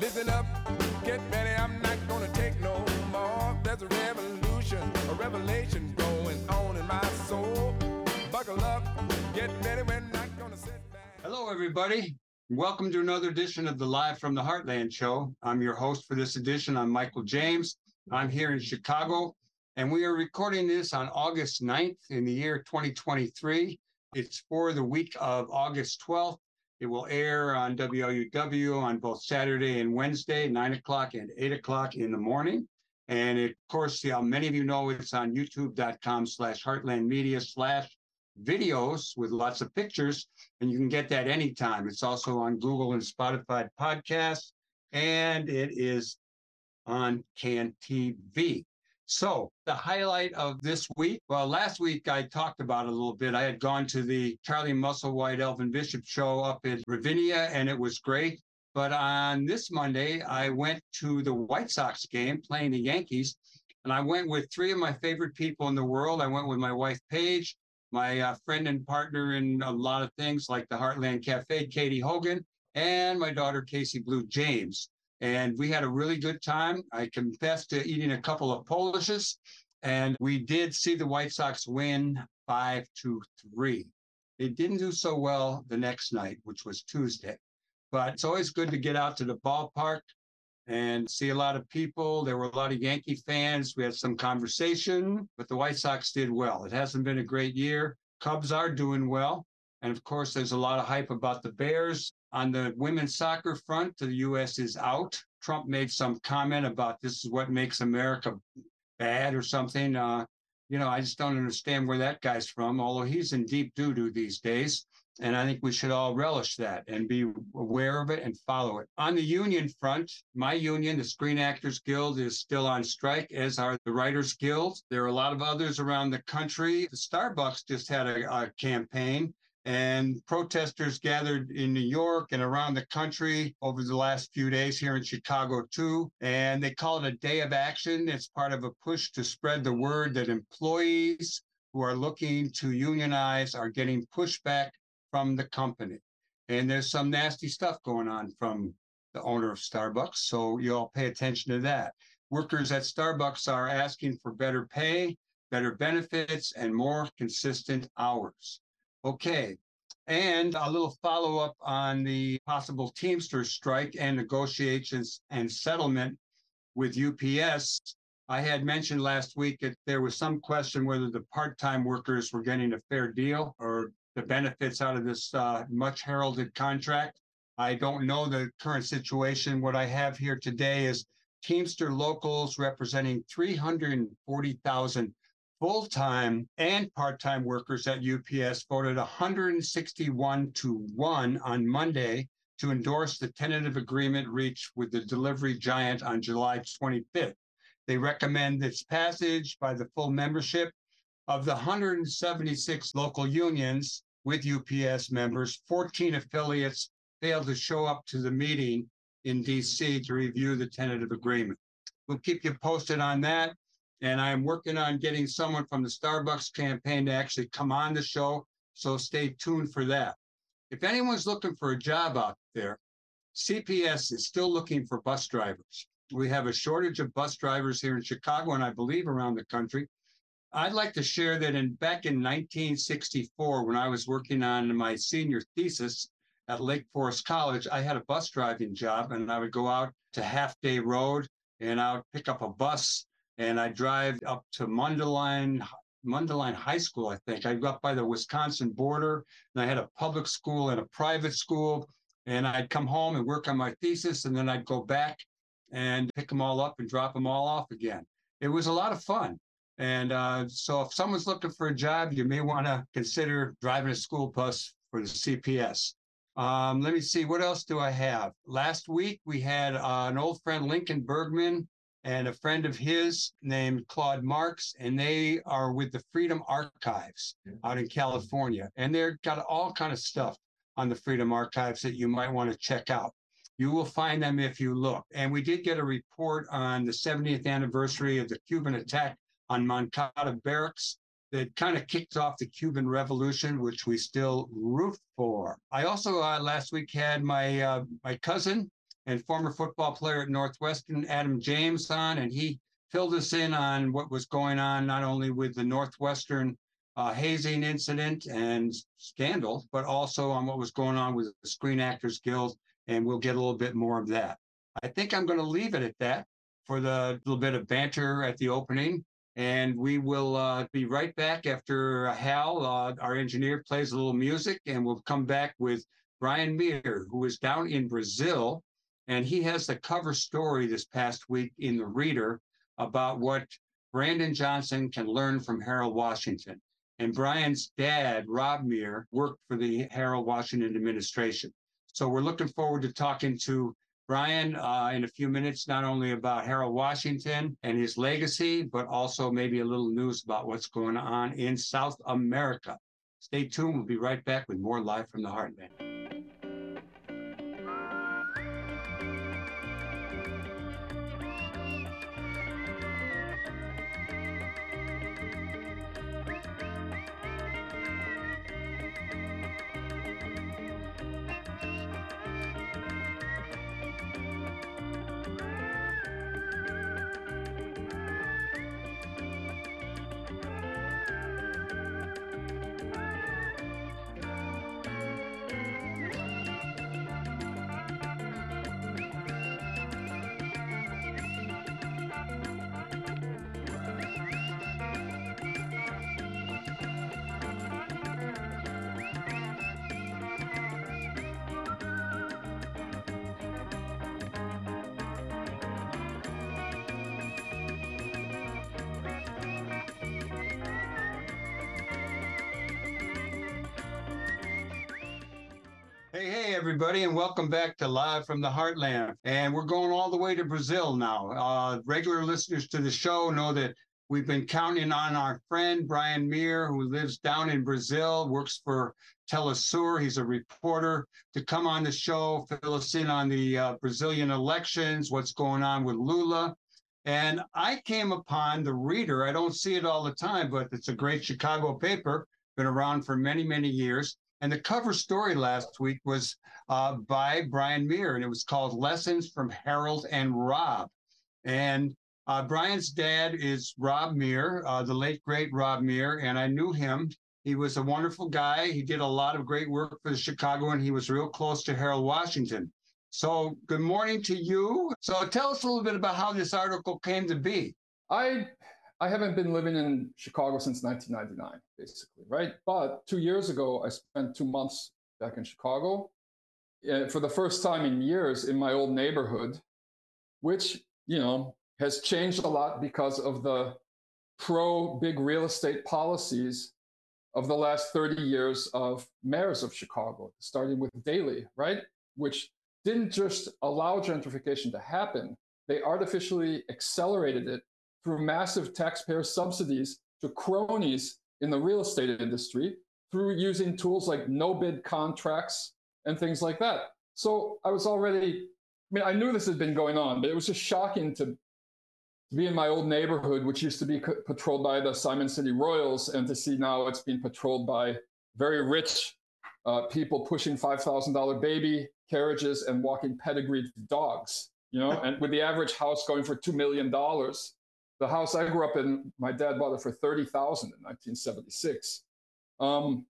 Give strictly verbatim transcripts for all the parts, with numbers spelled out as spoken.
Listen up, get ready, I'm not gonna take no more. There's a revolution, a revelation going on in my soul. Buckle up, get ready, we're not gonna sit back. Hello everybody, welcome to another edition of the Live from the Heartland show. I'm your host for this edition, I'm Michael James. I'm here in Chicago, and we are recording this on August ninth in the year twenty twenty-three. It's for the week of August twelfth. It will air on W L U W on both Saturday and Wednesday, nine o'clock and eight o'clock in the morning. And it, of course, yeah, many of you know it's on youtube.com slash heartland media slash videos with lots of pictures. And you can get that anytime. It's also on Google and Spotify podcasts. And it is on Can T V. So the highlight of this week, well, last week I talked about it a little bit. I had gone to the Charlie Musselwhite, Elvin Bishop show up in Ravinia, and it was great. But on this Monday, I went to the White Sox game playing the Yankees, and I went with three of my favorite people in the world. I went with my wife, Paige, my uh, friend and partner in a lot of things like the Heartland Cafe, Katie Hogan, and my daughter, Casey Blue James. And we had a really good time. I confessed to eating a couple of Polishes, and we did see the White Sox win five to three. They didn't do so well the next night, which was Tuesday. But it's always good to get out to the ballpark and see a lot of people. There were a lot of Yankee fans. We had some conversation, but the White Sox did well. It hasn't been a great year. Cubs are doing well. And, of course, there's a lot of hype about the Bears. On the women's soccer front, the U S is out. Trump made some comment about this is what makes America bad or something. Uh, you know, I just don't understand where that guy's from, although he's in deep doo-doo these days. And I think we should all relish that and be aware of it and follow it. On the union front, my union, the Screen Actors Guild, is still on strike, as are the Writers Guild. There are a lot of others around the country. The Starbucks just had a, a campaign. And protesters gathered in New York and around the country over the last few days here in Chicago, too. And they call it a day of action. It's part of a push to spread the word that employees who are looking to unionize are getting pushback from the company. And there's some nasty stuff going on from the owner of Starbucks, so you all pay attention to that. Workers at Starbucks are asking for better pay, better benefits, and more consistent hours. Okay, and a little follow-up on the possible Teamster strike and negotiations and settlement with U P S. I had mentioned last week that there was some question whether the part-time workers were getting a fair deal or the benefits out of this uh, much-heralded contract. I don't know the current situation. What I have here today is Teamster locals representing three hundred forty thousand full-time and part-time workers at U P S voted one hundred sixty-one to one on Monday to endorse the tentative agreement reached with the delivery giant on July twenty-fifth. They recommend its passage by the full membership of the one hundred seventy-six local unions with U P S members. fourteen affiliates failed to show up to the meeting in D C to review the tentative agreement. We'll keep you posted on that. And I'm working on getting someone from the Starbucks campaign to actually come on the show, so stay tuned for that. If anyone's looking for a job out there, C P S is still looking for bus drivers. We have a shortage of bus drivers here in Chicago and I believe around the country. I'd like to share that in back in nineteen sixty-four, when I was working on my senior thesis at Lake Forest College, I had a bus driving job and I would go out to Half Day Road and I would pick up a bus. And I drive up to Mundelein, Mundelein High School, I think. I got by the Wisconsin border, and I had a public school and a private school. And I'd come home and work on my thesis, and then I'd go back and pick them all up and drop them all off again. It was a lot of fun. And uh, so if someone's looking for a job, you may want to consider driving a school bus for the C P S. Um, let me see. What else do I have? Last week, we had uh, an old friend, Lincoln Bergman, and a friend of his named Claude Marks, and they are with the Freedom Archives out in California. And they've got all kind of stuff on the Freedom Archives that you might want to check out. You will find them if you look. And we did get a report on the seventieth anniversary of the Cuban attack on Moncada Barracks that kind of kicked off the Cuban Revolution, which we still root for. I also uh, last week had my uh, my cousin, and former football player at Northwestern, Adam James, on, and he filled us in on what was going on, not only with the Northwestern uh, hazing incident and scandal, but also on what was going on with the Screen Actors Guild, and we'll get a little bit more of that. I think I'm going to leave it at that for the little bit of banter at the opening, and we will uh, be right back after Hal, uh, our engineer, plays a little music, and we'll come back with Brian Mier, who is down in Brazil, and he has the cover story this past week in the Reader about what Brandon Johnson can learn from Harold Washington. And Brian's dad, Rob Mier, worked for the Harold Washington administration. So we're looking forward to talking to Brian uh, in a few minutes, not only about Harold Washington and his legacy, but also maybe a little news about what's going on in South America. Stay tuned. We'll be right back with more Live from the Heartland. Hey, hey, everybody, and welcome back to Live from the Heartland. And we're going all the way to Brazil now. Uh, regular listeners to the show know that we've been counting on our friend, Brian Mier, who lives down in Brazil, works for Telesur. He's a reporter, to come on the show, fill us in on the uh, Brazilian elections, what's going on with Lula. And I came upon the Reader. I don't see it all the time, but it's a great Chicago paper, been around for many, many years. And the cover story last week was uh, by Brian Mier, and it was called Lessons from Harold and Rob. And uh, Brian's dad is Rob Mier, uh, the late, great Rob Mier, and I knew him. He was a wonderful guy. He did a lot of great work for the Chicago, and he was real close to Harold Washington. So good morning to you. So tell us a little bit about how this article came to be. I... I haven't been living in Chicago since nineteen ninety-nine, basically, right? But two years ago, I spent two months back in Chicago uh, for the first time in years in my old neighborhood, which, you know, has changed a lot because of the pro-big real estate policies of the last thirty years of mayors of Chicago, starting with Daley, right? Which didn't just allow gentrification to happen, they artificially accelerated it through massive taxpayer subsidies to cronies in the real estate industry, through using tools like no-bid contracts and things like that. So I was already, I mean, I knew this had been going on, but it was just shocking to, to be in my old neighborhood, which used to be co- patrolled by the Simon City Royals, and to see now it's being patrolled by very rich uh, people pushing five thousand dollars baby carriages and walking pedigreed dogs, you know, and with the average house going for two million dollars. The house I grew up in, my dad bought it for thirty thousand dollars in nineteen seventy-six. Um,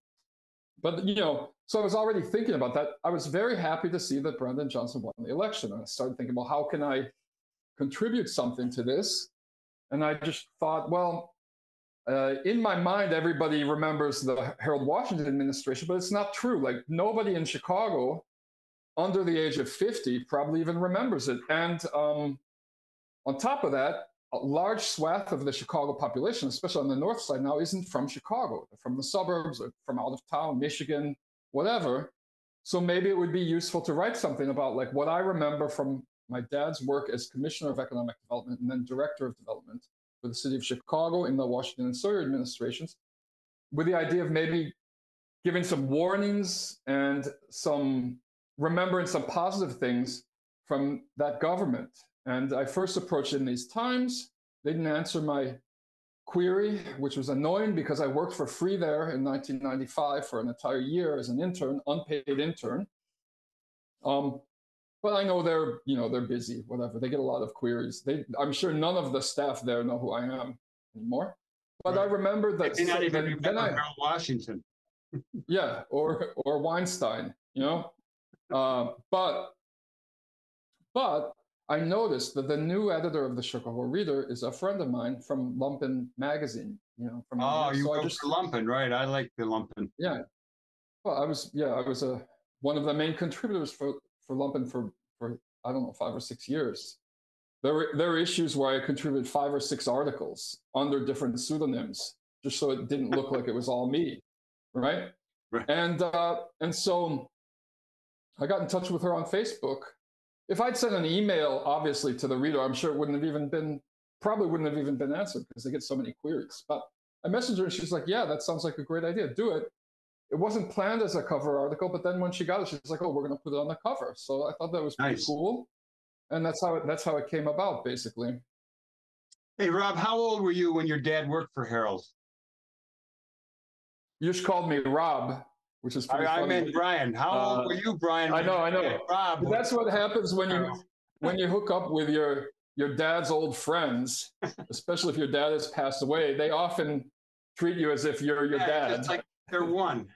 but, you know, so I was already thinking about that. I was very happy to see that Brandon Johnson won the election. And I started thinking, well, how can I contribute something to this? And I just thought, well, uh, in my mind, everybody remembers the Harold Washington administration, but it's not true. Like, nobody in Chicago under the age of fifty probably even remembers it. And um, on top of that, a large swath of the Chicago population, especially on the north side now, isn't from Chicago. They're from the suburbs or from out of town, Michigan, whatever. So maybe it would be useful to write something about like what I remember from my dad's work as Commissioner of Economic Development and then Director of Development for the city of Chicago in the Washington and Sawyer administrations, with the idea of maybe giving some warnings and some remembering some positive things from that government. And I first approached in these times. They didn't answer my query, which was annoying because I worked for free there in nineteen ninety-five for an entire year as an intern, unpaid intern. Um, But I know they're, you know, they're busy, whatever. They get a lot of queries. They, I'm sure none of the staff there know who I am anymore. But right. I remember that. They not even remember then I, Harold Washington. Yeah, or or Weinstein, you know. Uh, but but I noticed that the new editor of the Chicago Reader is a friend of mine from Lumpen Magazine, you know. From oh, you so go just, for Lumpen, right? I like the Lumpen. Yeah. Well, I was yeah, I was a one of the main contributors for for Lumpen for for I don't know five or six years. There were, there were issues where I contributed five or six articles under different pseudonyms, just so it didn't look like it was all me, right? Right. And uh, and so I got in touch with her on Facebook. If I'd sent an email, obviously, to the Reader, I'm sure it wouldn't have even been, probably wouldn't have even been answered because they get so many queries. But I messaged her and she's like, yeah, that sounds like a great idea. Do it. It wasn't planned as a cover article, but then when she got it, she was like, oh, we're going to put it on the cover. So I thought that was pretty nice. Cool. And that's how it, that's how it came about, basically. Hey, Rob, how old were you when your dad worked for Harold? You just called me Rob, which is pretty I, funny. I meant Brian. How uh, old were you, Brian? I know, I know. Rob. That's what happens when you when you hook up with your your dad's old friends, especially if your dad has passed away. They often treat you as if you're your yeah, dad. It's like they're one.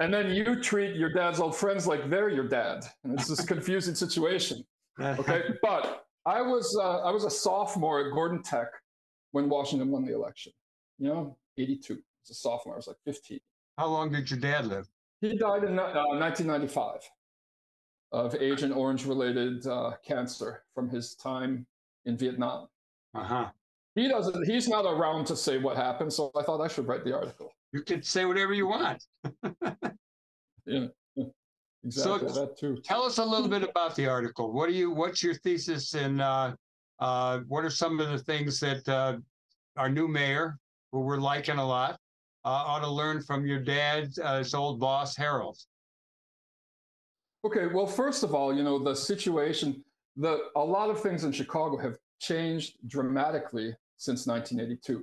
And then you treat your dad's old friends like they're your dad. And it's this confusing situation. Okay. But I was uh, I was a sophomore at Gordon Tech when Washington won the election. You know, eighty-two. I was a sophomore. I was like fifteen. How long did your dad live? He died in uh, nineteen ninety-five of Agent and Orange-related uh, cancer from his time in Vietnam. Uh-huh. He doesn't. He's not around to say what happened, so I thought I should write the article. You can say whatever you want. Yeah, exactly. So, that too. Tell us a little bit about the article. What do you? What's your thesis? And uh, uh, what are some of the things that uh, our new mayor, who we're liking a lot, uh, ought to learn from your dad's uh, his old boss, Harold? Okay. Well, first of all, you know the situation. The a lot of things in Chicago have changed dramatically since nineteen eighty-two.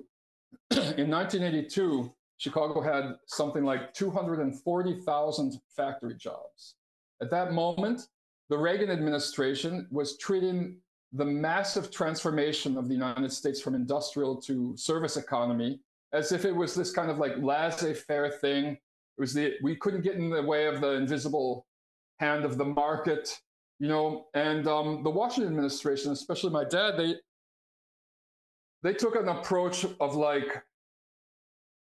In nineteen eighty-two. Chicago had something like two hundred forty thousand factory jobs. At that moment, the Reagan administration was treating the massive transformation of the United States from industrial to service economy as if it was this kind of like laissez-faire thing. It was the, we couldn't get in the way of the invisible hand of the market, you know, and um, the Washington administration, especially my dad, they, they took an approach of like,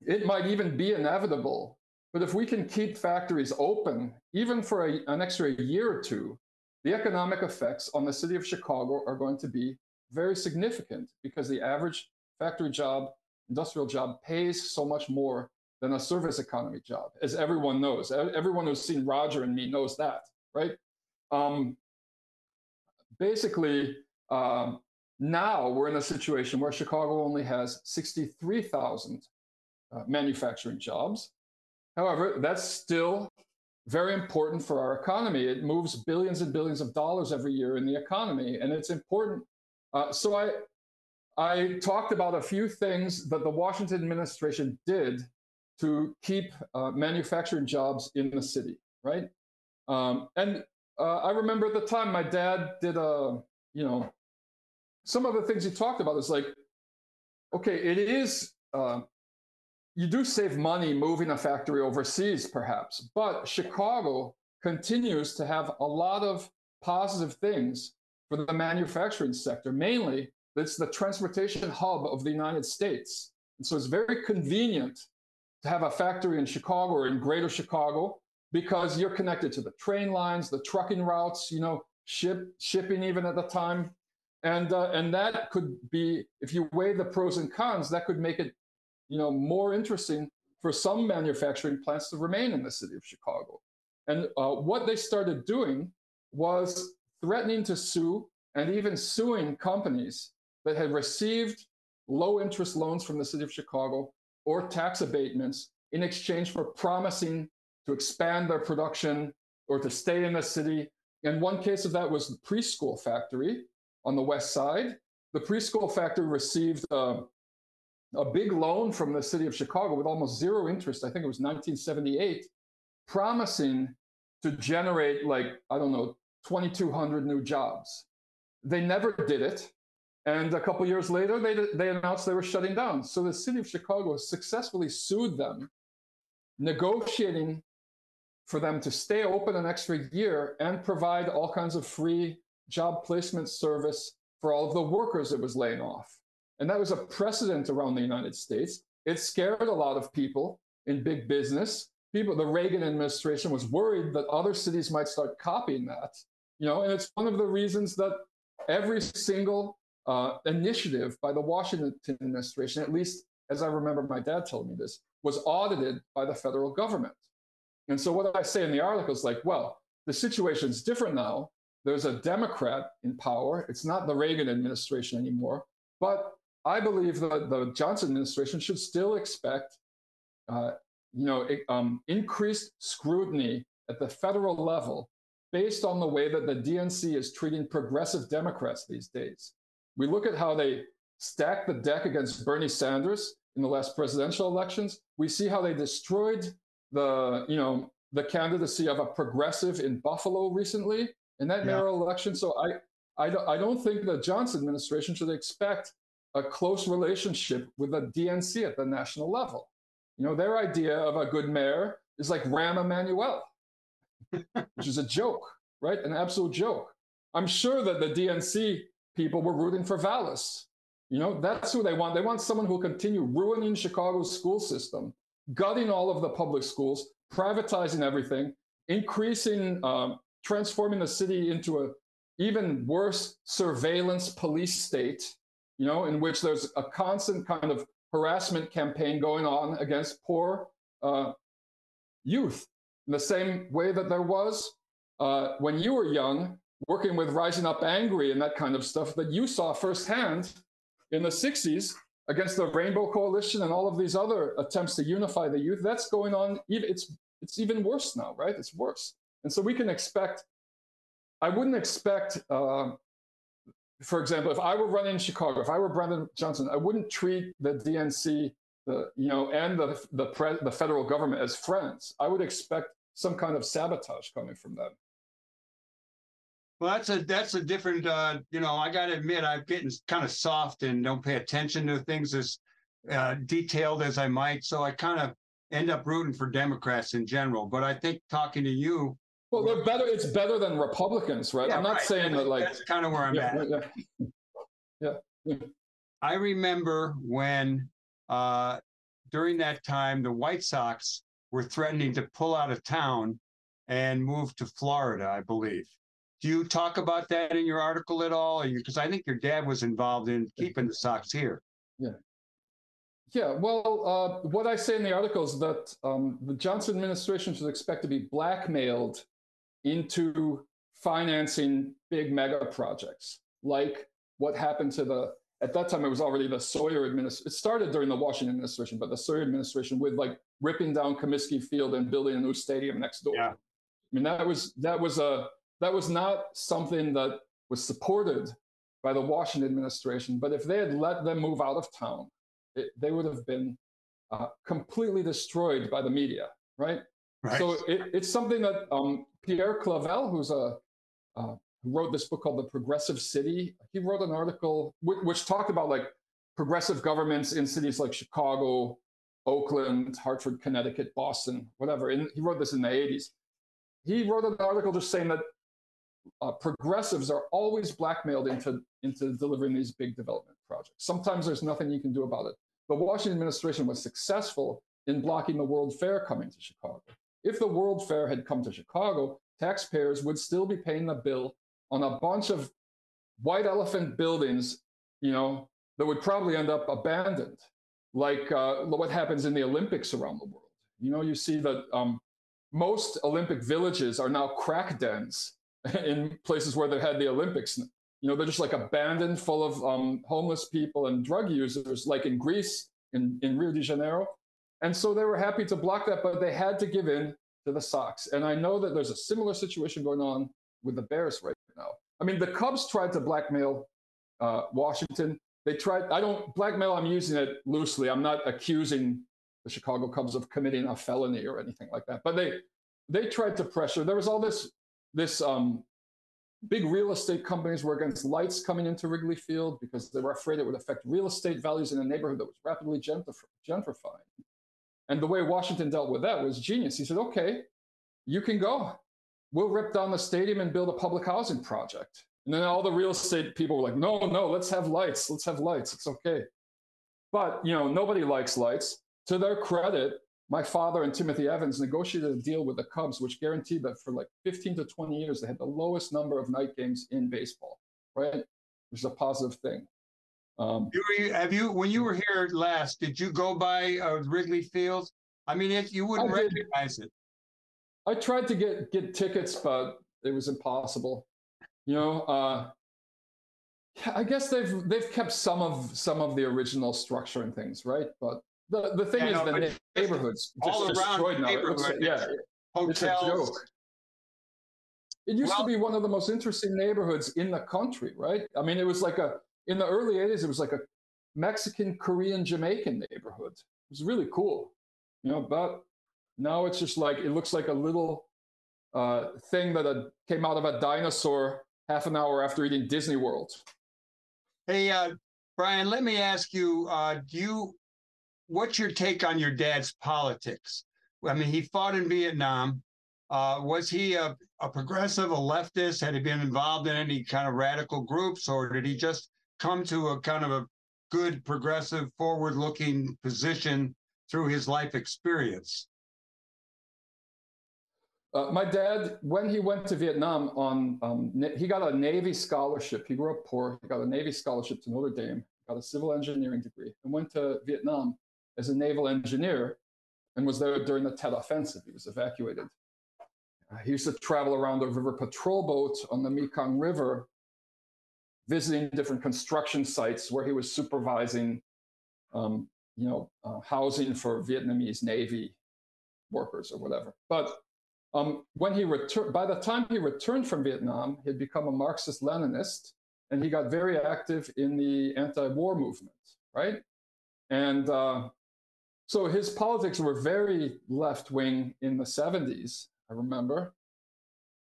it might even be inevitable, but if we can keep factories open, even for a, an extra year or two, the economic effects on the city of Chicago are going to be very significant because the average factory job, industrial job, pays so much more than a service economy job, as everyone knows. Everyone who's seen Roger and me knows that, right? Um, basically, um, now we're in a situation where Chicago only has sixty-three thousand Uh, manufacturing jobs. However, that's still very important for our economy. It moves billions and billions of dollars every year in the economy, and it's important. Uh, so I, I talked about a few things that the Washington administration did to keep uh, manufacturing jobs in the city, right? Um, and uh, I remember at the time my dad did a, you know, some of the things he talked about is like, okay, it is, uh, you do save money moving a factory overseas, perhaps, but Chicago continues to have a lot of positive things for the manufacturing sector. Mainly, it's the transportation hub of the United States. And so it's very convenient to have a factory in Chicago or in greater Chicago because you're connected to the train lines, the trucking routes, you know, ship, shipping even at the time. And, uh, and that could be, if you weigh the pros and cons, that could make it you know, more interesting for some manufacturing plants to remain in the city of Chicago. And uh, what they started doing was threatening to sue and even suing companies that had received low interest loans from the city of Chicago or tax abatements in exchange for promising to expand their production or to stay in the city. And one case of that was the preschool factory on the west side. The preschool factory received uh, a big loan from the city of Chicago with almost zero interest. I think it was nineteen seventy-eight, promising to generate like, I don't know, twenty-two hundred new jobs. They never did it. And a couple years later, they, they announced they were shutting down. So the city of Chicago successfully sued them, negotiating for them to stay open an extra year and provide all kinds of free job placement service for all of the workers it was laying off. And that was a precedent around the United States. It scared a lot of people in big business. People, the Reagan administration was worried that other cities might start copying that. You know, and it's one of the reasons that every single uh, initiative by the Washington administration, at least as I remember my dad telling me this, was audited by the federal government. And so what I say in the article is like, well, the situation's different now. There's a Democrat in power. It's not the Reagan administration anymore. But I believe that the Johnson administration should still expect uh, you know, um, increased scrutiny at the federal level based on the way that the D N C is treating progressive Democrats these days. We look at how they stacked the deck against Bernie Sanders in the last presidential elections. We see how they destroyed the, you know, the candidacy of a progressive in Buffalo recently in that yeah. narrow election. So I, I, don't, I don't think the Johnson administration should expect a close relationship with the D N C at the national level. You know, their idea of a good mayor is like Rahm Emanuel, which is a joke, right? An absolute joke. I'm sure that the D N C people were rooting for Vallis. You know, that's who they want. They want someone who will continue ruining Chicago's school system, gutting all of the public schools, privatizing everything, increasing, um, transforming the city into an even worse surveillance police state, you know, in which there's a constant kind of harassment campaign going on against poor uh, youth in the same way that there was uh, when you were young, working with Rising Up Angry and that kind of stuff that you saw firsthand in the sixties against the Rainbow Coalition and all of these other attempts to unify the youth. That's going on. It's, it's even worse now, right? It's worse. And so we can expect, I wouldn't expect, uh, for example, if I were running in Chicago, if I were Brandon Johnson, I wouldn't treat the D N C, the, you know, and the the, pre, the federal government as friends. I would expect some kind of sabotage coming from them. Well, that's a that's a different. Uh, you know, I got to admit, I've gotten kind of soft and don't pay attention to things as uh, detailed as I might. So I kind of end up rooting for Democrats in general. But I think talking to you. Well, they're better. It's better than Republicans, right? Yeah, I'm not right. saying that, like, that's kind of where I'm yeah, at. Yeah. yeah. yeah. I remember when uh, during that time the White Sox were threatening to pull out of town and move to Florida, I believe. Do you talk about that in your article at all? Because I think your dad was involved in keeping the Sox here. Yeah. Yeah, well, uh, what I say in the article is that um, the Johnson administration should expect to be blackmailed into financing big mega projects, like what happened to the, at that time it was already the Sawyer administration. It started during the Washington administration, but the Sawyer administration with like ripping down Comiskey Field and building a new stadium next door. Yeah. I mean, that was, that was a, that was not something that was supported by the Washington administration, but if they had let them move out of town, It, they would have been uh, completely destroyed by the media, right? right. So it, it's something that um, Pierre Clavel, who's a uh, who wrote this book called The Progressive City, he wrote an article w- which talked about like progressive governments in cities like Chicago, Oakland, Hartford, Connecticut, Boston, whatever. And he wrote this in the eighties. He wrote an article just saying that uh, progressives are always blackmailed into into delivering these big development projects. Sometimes there's nothing you can do about it. The Washington administration was successful in blocking the World Fair coming to Chicago. If the World Fair had come to Chicago, taxpayers would still be paying the bill on a bunch of white elephant buildings, you know, that would probably end up abandoned, like uh, what happens in the Olympics around the world. You know, you see that um, most Olympic villages are now crack dens in places where they had the Olympics. You know, they're just like abandoned, full of um, homeless people and drug users, like in Greece, in, in Rio de Janeiro. And so they were happy to block that, but they had to give in to the Sox. And I know that there's a similar situation going on with the Bears right now. I mean, the Cubs tried to blackmail uh, Washington. They tried, I don't, blackmail, I'm using it loosely. I'm not accusing the Chicago Cubs of committing a felony or anything like that. But they they tried to pressure. There was all this, this, um, Big real estate companies were against lights coming into Wrigley Field because they were afraid it would affect real estate values in a neighborhood that was rapidly gentrifying. And the way Washington dealt with that was genius. He said, okay, you can go. We'll rip down the stadium and build a public housing project. And then all the real estate people were like, no, no, let's have lights. Let's have lights. It's okay. But, you know, nobody likes lights. To their credit, my father and Timothy Evans negotiated a deal with the Cubs, which guaranteed that for like fifteen to twenty years, they had the lowest number of night games in baseball, right? Which is a positive thing. Um, have you, when you were here last, did you go by uh, Wrigley Field? I mean, it, you wouldn't I recognize did. it. I tried to get, get tickets, but it was impossible. You know, uh, I guess they've they've kept some of some of the original structure and things, right? But the, the thing yeah, is, no, the neighborhoods all just around destroyed the now. It looks like, yeah, hotels. It's a joke. It used well, to be one of the most interesting neighborhoods in the country, right? I mean, it was like a in the early eighties, it was like a Mexican, Korean, Jamaican neighborhood. It was really cool, you know. But now it's just like it looks like a little uh, thing that a, came out of a dinosaur half an hour after eating Disney World. Hey, uh, Brian, let me ask you, uh, do you, what's your take on your dad's politics? I mean, he fought in Vietnam. Uh, was he a, a progressive, a leftist? Had he been involved in any kind of radical groups, or did he just come to a kind of a good, progressive, forward-looking position through his life experience? Uh, my dad, when he went to Vietnam, on um, na- he got a Navy scholarship. He grew up poor. He got a Navy scholarship to Notre Dame, got a civil engineering degree, and went to Vietnam as a naval engineer and was there during the Tet Offensive. He was evacuated. Uh, he used to travel around a river patrol boat on the Mekong River, visiting different construction sites where he was supervising um, you know, uh, housing for Vietnamese Navy workers or whatever. But Um, when he returned, by the time he returned from Vietnam, he had become a Marxist-Leninist, and he got very active in the anti-war movement, right? And uh, so his politics were very left-wing in the seventies, I remember.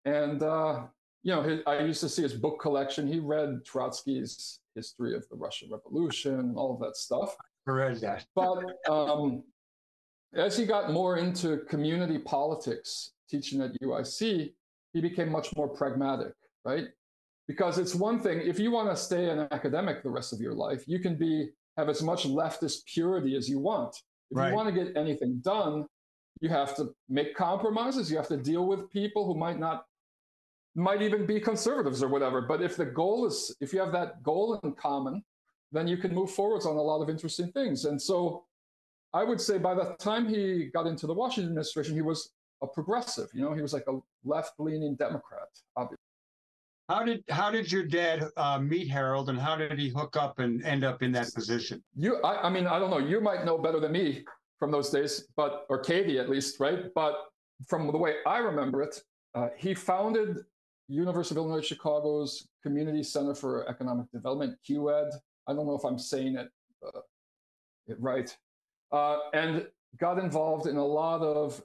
And uh, you know, his, I used to see his book collection. He read Trotsky's History of the Russian Revolution and all of that stuff. I read that, but. Um, As he got more into community politics, teaching at U I C, he became much more pragmatic, right? Because it's one thing, if you want to stay an academic the rest of your life, you can be have as much leftist purity as you want. If right. you want to get anything done, you have to make compromises. You have to deal with people who might not, might even be conservatives or whatever. But if the goal is, if you have that goal in common, then you can move forwards on a lot of interesting things. And so I would say by the time he got into the Washington administration, he was a progressive. You know, he was like a left-leaning Democrat, obviously. How did how did your dad uh, meet Harold, and how did he hook up and end up in that position? You, I, I mean, I don't know. You might know better than me from those days, but or Katie at least, right? But from the way I remember it, uh, he founded University of Illinois Chicago's Community Center for Economic Development, Q E D. I don't know if I'm saying it, uh, it right. Uh, and got involved in a lot of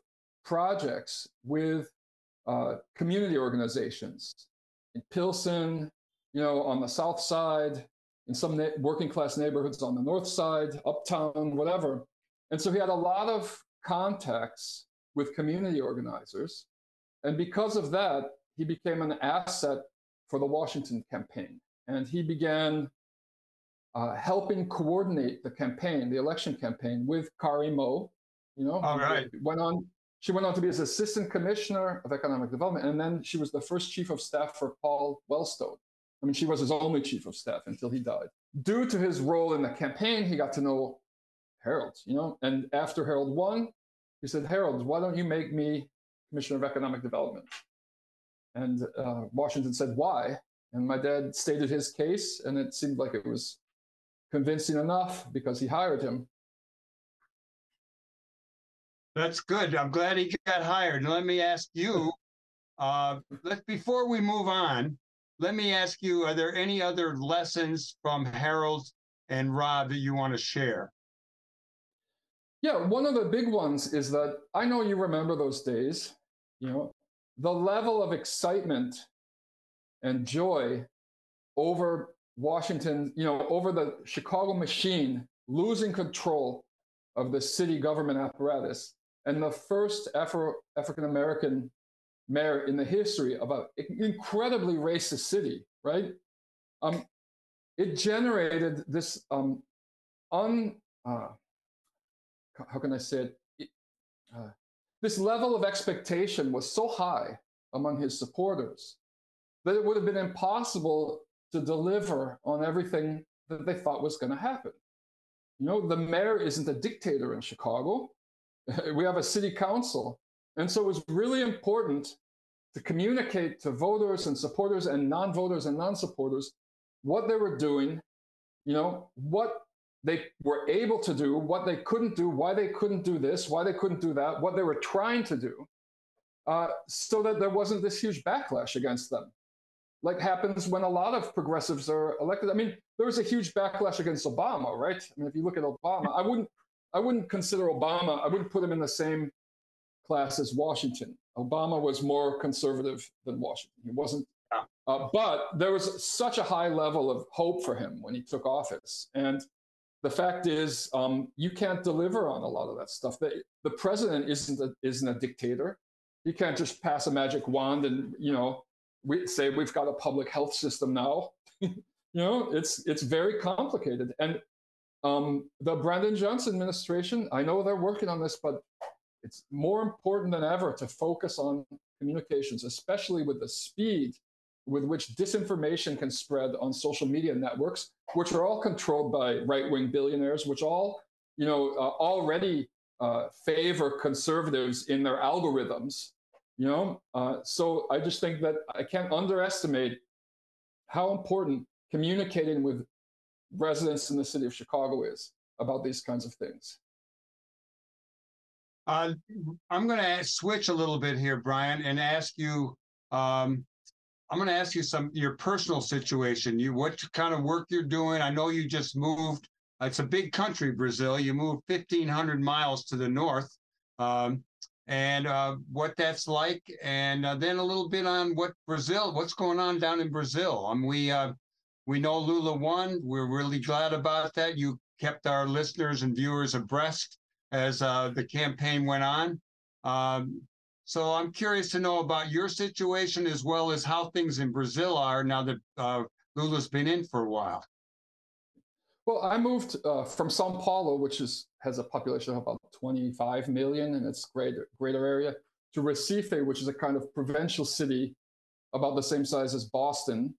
projects with uh, community organizations in Pilsen, you know, on the south side, in some na- working class neighborhoods on the north side, uptown, whatever. And so he had a lot of contacts with community organizers. And because of that, he became an asset for the Washington campaign. And he began Uh, helping coordinate the campaign, the election campaign, with Kari Moe, you know, All right. went on. She went on to be his assistant commissioner of economic development, and then she was the first chief of staff for Paul Wellstone. I mean, she was his only chief of staff until he died. Due to his role in the campaign, he got to know Harold, you know, and after Harold won, he said, Harold, why don't you make me commissioner of economic development? And uh, Washington said, why? And my dad stated his case, and it seemed like it was convincing enough because he hired him. That's good. I'm glad he got hired. And let me ask you, uh, let, before we move on, let me ask you, are there any other lessons from Harold and Rob that you want to share? Yeah, one of the big ones is that I know you remember those days, you know, the level of excitement and joy over Washington, you know, over the Chicago machine losing control of the city government apparatus, and the first Afro African American mayor in the history of an incredibly racist city, right? Um, it generated this um, un uh, how can I say it? it uh, this level of expectation was so high among his supporters that it would have been impossible to deliver on everything that they thought was going to happen. You know, the mayor isn't a dictator in Chicago. We have a city council. And so it was really important to communicate to voters and supporters and non-voters and non-supporters what they were doing, you know, what they were able to do, what they couldn't do, why they couldn't do this, why they couldn't do that, what they were trying to do, uh, so that there wasn't this huge backlash against them, like happens when a lot of progressives are elected. I mean, there was a huge backlash against Obama, right? I mean, if you look at Obama, I wouldn't, I wouldn't consider Obama, I wouldn't put him in the same class as Washington. Obama was more conservative than Washington. He wasn't, uh, but there was such a high level of hope for him when he took office. And the fact is, um, you can't deliver on a lot of that stuff. The, the president isn't a, isn't a dictator. He can't just pass a magic wand and, you know, we say we've got a public health system now. You know, it's it's very complicated. And um, the Brandon Johnson administration, I know they're working on this, but it's more important than ever to focus on communications, especially with the speed with which disinformation can spread on social media networks, which are all controlled by right-wing billionaires, which all, you know, uh, already uh, favor conservatives in their algorithms, you know? Uh, so I just think that I can't underestimate how important communicating with residents in the city of Chicago is about these kinds of things. Uh, I'm going to switch a little bit here, Brian, and ask you, um, I'm going to ask you some your personal situation. You what kind of work you're doing? I know you just moved. It's a big country, Brazil. You moved fifteen hundred miles to the north, um, and uh, what that's like, and uh, then a little bit on what Brazil, what's going on down in Brazil. Um, we uh, we know Lula won. We're really glad about that. You kept our listeners and viewers abreast as uh, the campaign went on. Um, So I'm curious to know about your situation as well as how things in Brazil are now that uh, Lula's been in for a while. Well, I moved uh, from São Paulo, which is has a population of about twenty-five million in its greater, greater area, to Recife, which is a kind of provincial city about the same size as Boston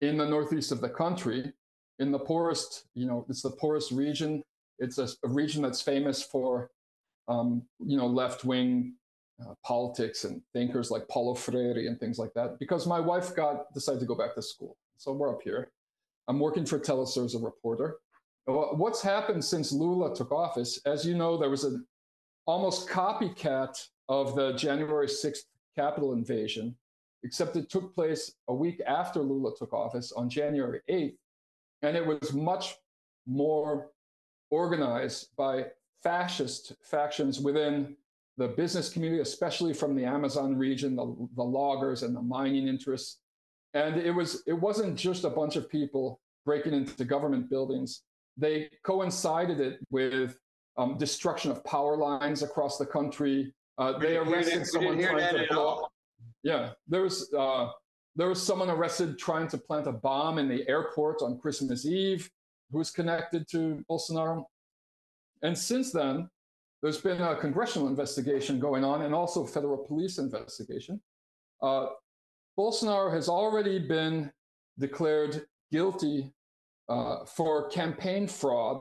in the northeast of the country, in the poorest, you know, it's the poorest region. It's a, a region that's famous for, um, you know, left-wing Uh, politics and thinkers like Paulo Freire and things like that, because my wife got decided to go back to school. So we're up here. I'm working for Telesur as a reporter. Well, what's happened since Lula took office? As you know, there was an almost copycat of the January sixth Capitol invasion, except it took place a week after Lula took office on January eighth. And it was much more organized by fascist factions within the business community, especially from the Amazon region, the, the loggers and the mining interests. And it was, it wasn't just a bunch of people breaking into government buildings. They coincided it with um, destruction of power lines across the country. Uh, they arrested someone trying to blow up. Yeah, there was, uh, there was someone arrested trying to plant a bomb in the airport on Christmas Eve who was connected to Bolsonaro. And since then, there's been a congressional investigation going on and also federal police investigation. Uh, Bolsonaro has already been declared guilty uh, for campaign fraud,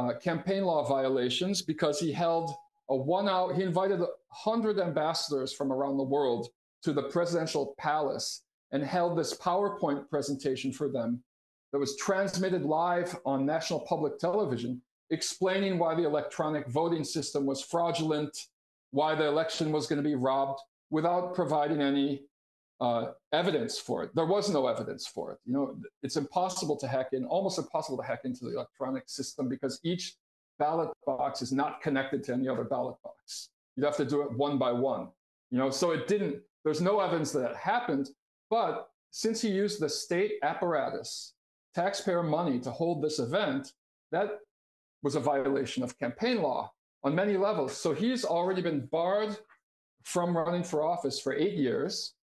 uh, campaign law violations, because he held a one-hour, he invited one hundred ambassadors from around the world to the presidential palace and held this PowerPoint presentation for them that was transmitted live on national public television, explaining why the electronic voting system was fraudulent, why the election was going to be robbed, without providing any uh, evidence for it. There was no evidence for it. You know, it's impossible to hack in, almost impossible to hack into the electronic system, because each ballot box is not connected to any other ballot box. You'd have to do it one by one. You know, so it didn't, there's no evidence that it happened, but Since he used the state apparatus, taxpayer money to hold this event, that was a violation of campaign law on many levels. So he's already been barred from running for office for eight years.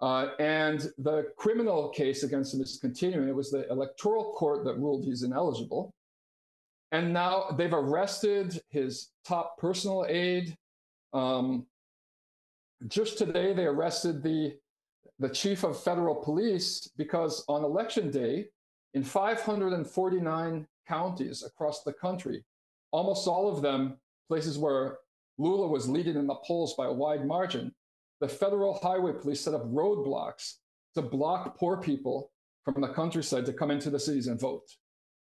Uh, and the criminal case against him is continuing. It was the electoral court that ruled he's ineligible. And now they've arrested his top personal aide. Um, just today, they arrested the, the chief of federal police because on election day, in five hundred forty-nine counties across the country, almost all of them places where Lula was leading in the polls by a wide margin, the federal highway police set up roadblocks to block poor people from the countryside to come into the cities and vote.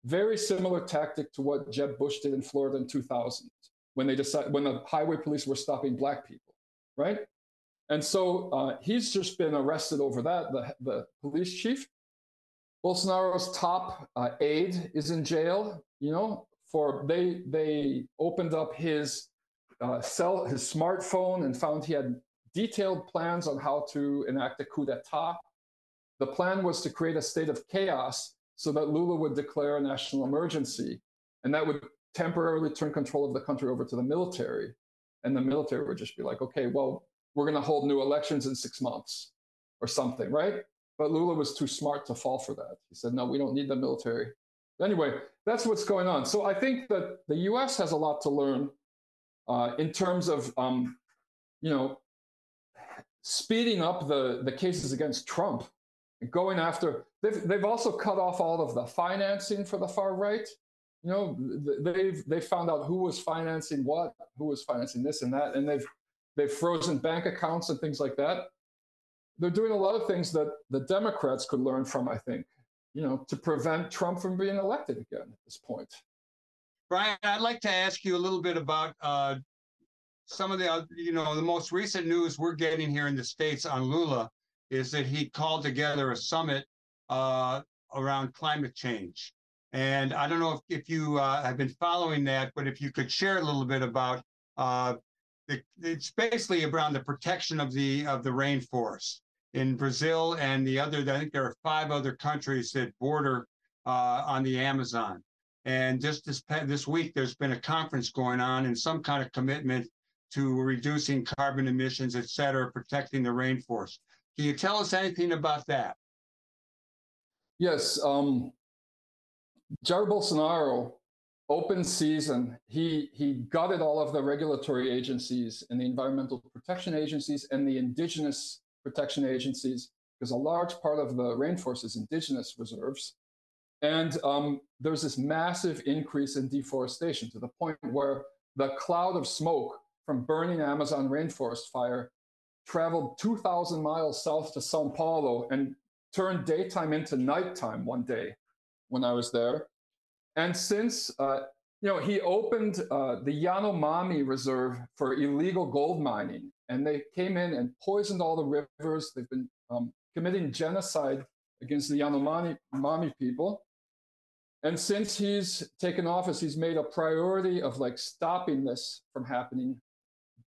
Very similar tactic to what Jeb Bush did in Florida in two thousand, when they decided, when the highway police were stopping black people, right? And so uh, he's just been arrested over that, the, the police chief. Bolsonaro's top uh, aide is in jail, you know, for they they opened up his uh, cell, his smartphone, and found he had detailed plans on how to enact a coup d'etat. The plan was to create a state of chaos so that Lula would declare a national emergency, and that would temporarily turn control of the country over to the military. And the military would just be like, okay, well, we're going to hold new elections in six months or something, right? But Lula was too smart to fall for that. He said, no, we don't need the military. Anyway, that's what's going on. So I think that the U S has a lot to learn uh, in terms of, um, you know, speeding up the, the cases against Trump, going after, they've, they've also cut off all of the financing for the far right. You know, they've, they found out who was financing what, who was financing this and that, and they've, they've frozen bank accounts and things like that. They're doing a lot of things that the Democrats could learn from, I think, you know, to prevent Trump from being elected again at this point. Brian, I'd like to ask you a little bit about uh, some of the, you know, the most recent news we're getting here in the States on Lula is that he called together a summit uh, around climate change. And I don't know if, if you uh, have been following that, but if you could share a little bit about uh, the, it's basically around the protection of the of the rainforest in Brazil and the other, I think there are five other countries that border uh, on the Amazon. And just this, this week, there's been a conference going on and some kind of commitment to reducing carbon emissions, et cetera, protecting the rainforest. Can you tell us anything about that? Yes. Um, Jair Bolsonaro, open season, he, he gutted all of the regulatory agencies and the environmental protection agencies and the indigenous protection agencies, because a large part of the rainforest is indigenous reserves. And um, there's this massive increase in deforestation to the point where the cloud of smoke from burning Amazon rainforest fire traveled two thousand miles south to Sao Paulo and turned daytime into nighttime one day when I was there. And since, uh, you know, he opened uh, the Yanomami Reserve for illegal gold mining, and they came in and poisoned all the rivers. They've been um, committing genocide against the Yanomami people. And since he's taken office, he's made a priority of like stopping this from happening.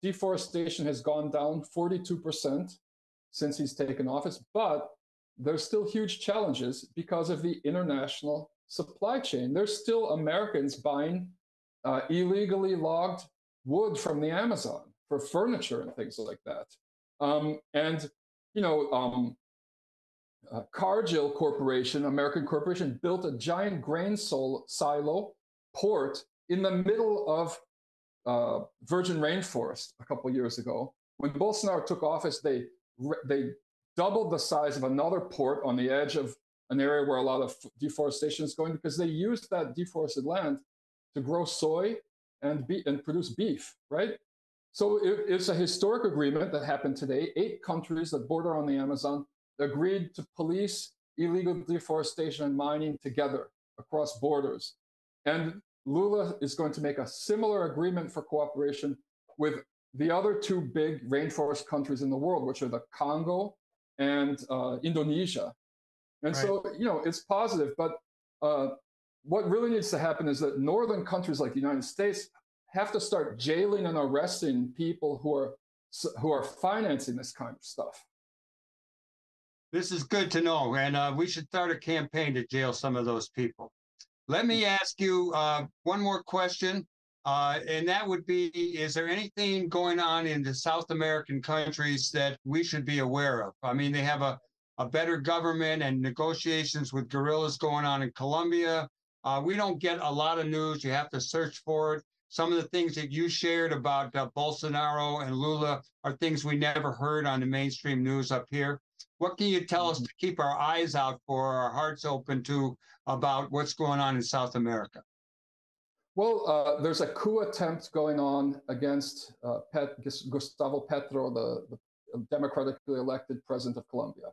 Deforestation has gone down forty-two percent since he's taken office, but there's still huge challenges because of the international supply chain. There's still Americans buying uh, illegally logged wood from the Amazon for furniture and things like that. Um, and, you know, um, uh, Cargill Corporation, American corporation, built a giant grain sol- silo port in the middle of uh, virgin rainforest a couple years ago. When Bolsonaro took office, they they doubled the size of another port on the edge of an area where a lot of deforestation is going, because they used that deforested land to grow soy and be, and produce beef, right? So it, it's a historic agreement that happened today. Eight countries that border on the Amazon agreed to police illegal deforestation and mining together across borders. And Lula is going to make a similar agreement for cooperation with the other two big rainforest countries in the world, which are the Congo and uh, Indonesia. And right. So, you know, it's positive, but uh, what really needs to happen is that northern countries like the United States have to start jailing and arresting people who are who are financing this kind of stuff. This is good to know, and uh, we should start a campaign to jail some of those people. Let me ask you uh, one more question, uh, and that would be, is there anything going on in the South American countries that we should be aware of? I mean, they have a, a better government and negotiations with guerrillas going on in Colombia. Uh, we don't get a lot of news. You have to search for it. Some of the things that you shared about uh, Bolsonaro and Lula are things we never heard on the mainstream news up here. What can you tell us to keep our eyes out for, our hearts open to, about what's going on in South America? Well, uh, there's a coup attempt going on against uh, Pet- Gustavo Petro, the, the democratically elected president of Colombia.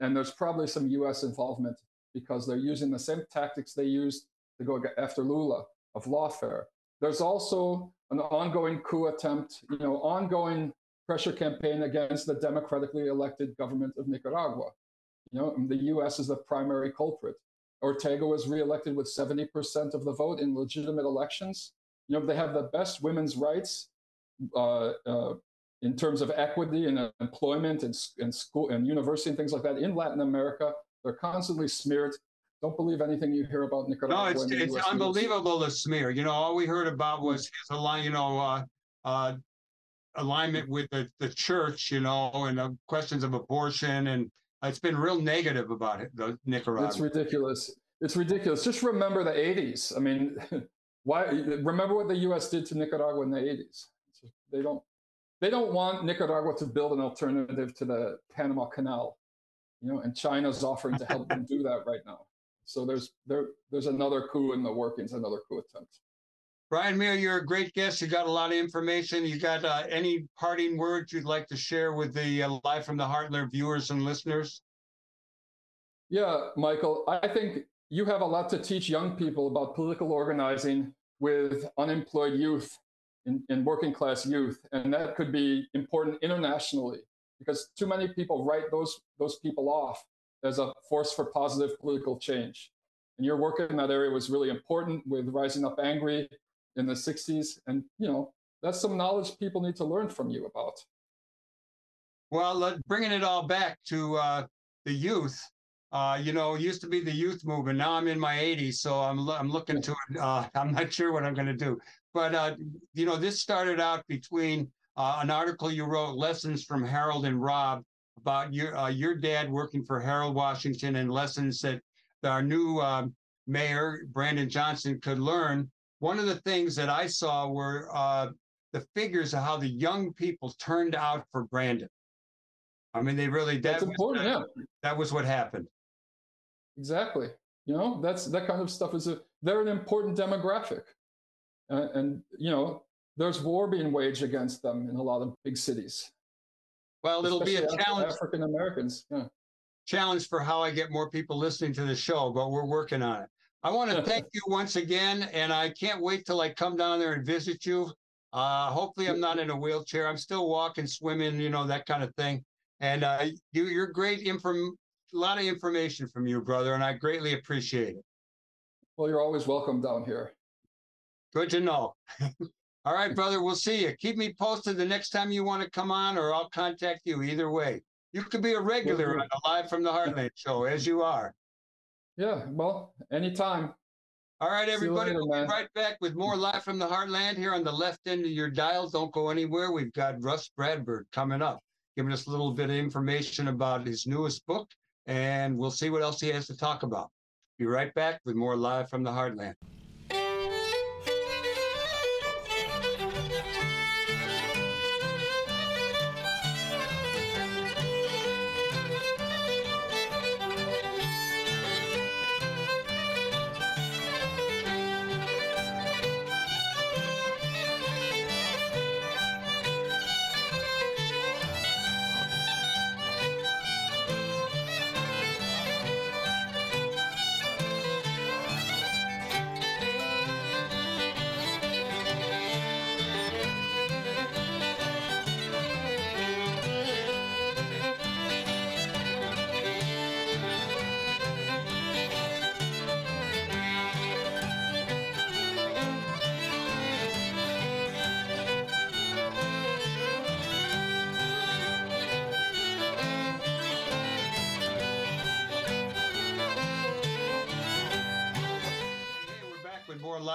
And there's probably some U S involvement because they're using the same tactics they used to go after Lula of lawfare. There's also an ongoing coup attempt, you know, ongoing pressure campaign against the democratically elected government of Nicaragua. You know, the U S is the primary culprit. Ortega was reelected with seventy percent of the vote in legitimate elections. You know, they have the best women's rights uh, uh, in terms of equity and uh, employment and, and school and university and things like that in Latin America. They're constantly smeared. Don't believe anything you hear about Nicaragua. No, it's, it's unbelievable, the smear. You know, all we heard about was his align, you know, uh, uh, alignment with the, the church, you know, and the questions of abortion. And it's been real negative about it, the Nicaragua. It's ridiculous. It's ridiculous. Just remember the eighties. I mean, why? Remember what the U S did to Nicaragua in the eighties. They don't, they don't want Nicaragua to build an alternative to the Panama Canal. You know, and China's offering to help them do that right now. So there's there there's another coup in the workings, another coup attempt. Brian Mier, you're a great guest. You got a lot of information. You got uh, any parting words you'd like to share with the uh, Live from the Heartland viewers and listeners? Yeah, Michael, I think you have a lot to teach young people about political organizing with unemployed youth and, and working class youth, and that could be important internationally. Because too many people write those those people off as a force for positive political change. And your work in that area was really important with Rising Up Angry in the sixties. And, you know, that's some knowledge people need to learn from you about. Well, uh, bringing it all back to uh, the youth, uh, you know, it used to be the youth movement. Now I'm in my eighties, so I'm, I'm looking to it. Uh, I'm not sure what I'm going to do. But, uh, you know, this started out between Uh, an article you wrote, Lessons from Harold and Rob, about your uh, your dad working for Harold Washington and lessons that our new uh, mayor, Brandon Johnson, could learn. One of the things that I saw were uh, the figures of how the young people turned out for Brandon. I mean, they really, that, that's was, important, that, yeah. that was what happened. Exactly. You know, that's that kind of stuff is, a, they're an important demographic. Uh, and, you know, there's war being waged against them in a lot of big cities. Well, it'll Especially be a challenge. African Americans. Yeah. Challenge for how I get more people listening to the show, but we're working on it. I want to thank you once again, and I can't wait till I come down there and visit you. Uh, hopefully, I'm not in a wheelchair. I'm still walking, swimming, you know, that kind of thing. And uh, you, you're great. Inform, a lot of information from you, brother, and I greatly appreciate it. Well, you're always welcome down here. Good to know. All right, brother, we'll see you. Keep me posted the next time you want to come on, or I'll contact you either way. You could be a regular on the Live from the Heartland show, as you are. Yeah, well, anytime. All right, everybody, later, we'll be right back with more Live from the Heartland here on the left end of your dial. Don't go anywhere. We've got Russ Bradford coming up, giving us a little bit of information about his newest book, and we'll see what else he has to talk about. Be right back with more Live from the Heartland.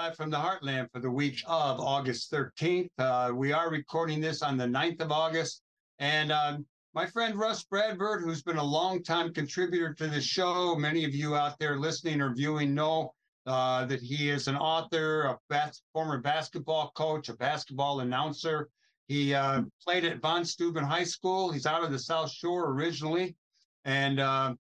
live from the Heartland for the week of August thirteenth. Uh, we are recording this on the ninth of August. And um, my friend Russ Bradford, who's been a longtime contributor to the show, many of you out there listening or viewing know uh, that he is an author, a bas- former basketball coach, a basketball announcer. He uh, played at Von Steuben High School. He's out of the South Shore originally. And uh,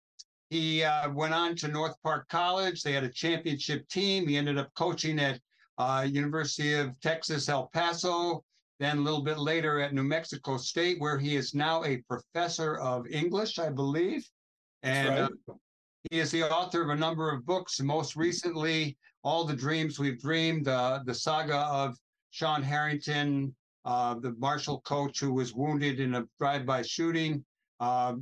he uh, went on to North Park College. They had a championship team. He ended up coaching at uh, University of Texas, El Paso, then a little bit later at New Mexico State, where he is now a professor of English, I believe. And right. uh, he is the author of a number of books, most recently, All the Dreams We've Dreamed, uh, the saga of Sean Harrington, uh, the Marshall coach who was wounded in a drive-by shooting. Uh,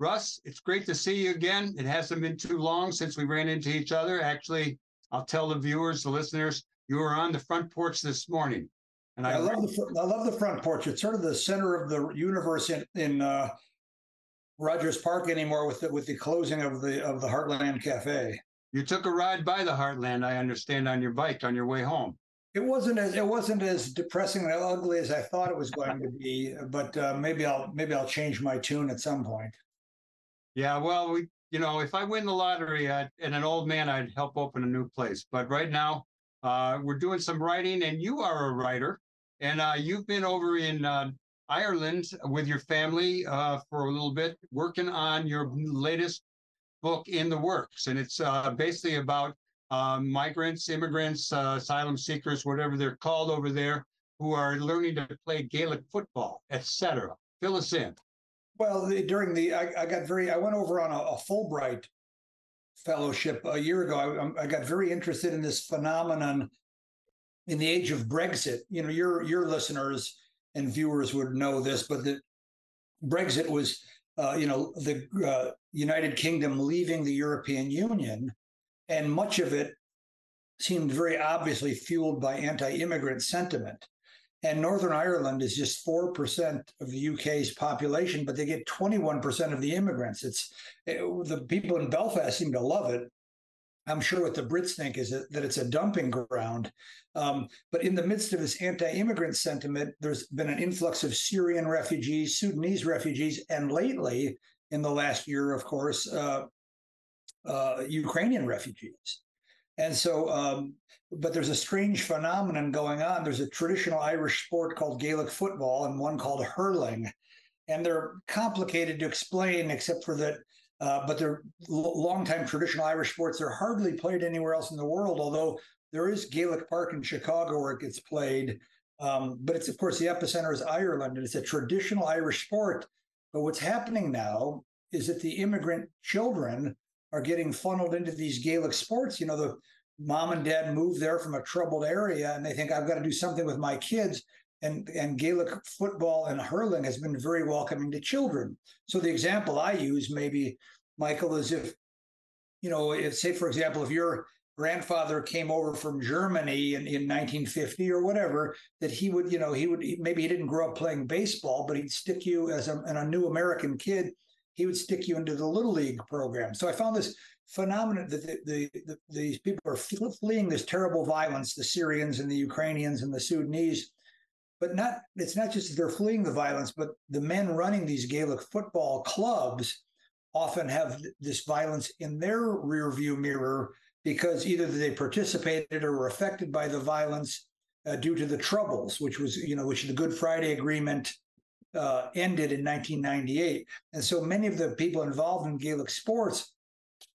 Russ, it's great to see you again. It hasn't been too long since we ran into each other. Actually, I'll tell the viewers, the listeners, you were on the front porch this morning. And I, I love the I love the front porch. It's sort of the center of the universe in in uh, Rogers Park anymore with the, with the closing of the of the Heartland Cafe. You took a ride by the Heartland, I understand, on your bike on your way home. It wasn't as it wasn't as depressing and ugly as I thought it was going to be, but uh, maybe I'll maybe I'll change my tune at some point. Yeah, well, we, you know, if I win the lottery I'd, and an old man, I'd help open a new place. But right now, uh, we're doing some writing, and you are a writer, and uh, you've been over in uh, Ireland with your family uh, for a little bit, working on your latest book, In the Works, and it's uh, basically about uh, migrants, immigrants, uh, asylum seekers, whatever they're called over there, who are learning to play Gaelic football, et cetera. Fill us in. Well, during the, I, I got very, I went over on a, a Fulbright fellowship a year ago. I, I got very interested in this phenomenon in the age of Brexit. You know, your your listeners and viewers would know this, but the Brexit was, uh, you know, the uh, United Kingdom leaving the European Union, and much of it seemed very obviously fueled by anti-immigrant sentiment. And Northern Ireland is just four percent of the U K's population, but they get twenty-one percent of the immigrants. It's it, the people in Belfast seem to love it. I'm sure what the Brits think is that, that it's a dumping ground. Um, but in the midst of this anti-immigrant sentiment, there's been an influx of Syrian refugees, Sudanese refugees, and lately, in the last year, of course, uh, uh, Ukrainian refugees. And so, um, but there's a strange phenomenon going on. There's a traditional Irish sport called Gaelic football and one called hurling. And they're complicated to explain, except for that, uh, but they're l- long-time traditional Irish sports. They're hardly played anywhere else in the world, although there is Gaelic Park in Chicago where it gets played. Um, but it's, of course, the epicenter is Ireland, and it's a traditional Irish sport. But what's happening now is that the immigrant children are getting funneled into these Gaelic sports. You know, the mom and dad move there from a troubled area, and they think, I've got to do something with my kids. And, and Gaelic football and hurling has been very welcoming to children. So the example I use, maybe, Michael, is if, you know, if, say, for example, if your grandfather came over from Germany in, in nineteen fifty or whatever, that he would, you know, he would, maybe he didn't grow up playing baseball, but he'd stick you as a, a new American kid. He would stick you into the Little League program. So I found this phenomenon that the, the, the, these people are fleeing this terrible violence, the Syrians and the Ukrainians and the Sudanese, but not it's not just that they're fleeing the violence, but the men running these Gaelic football clubs often have this violence in their rearview mirror because either they participated or were affected by the violence uh, due to the Troubles, which was, you know, which the Good Friday Agreement Uh, ended in nineteen ninety-eight, and so many of the people involved in Gaelic sports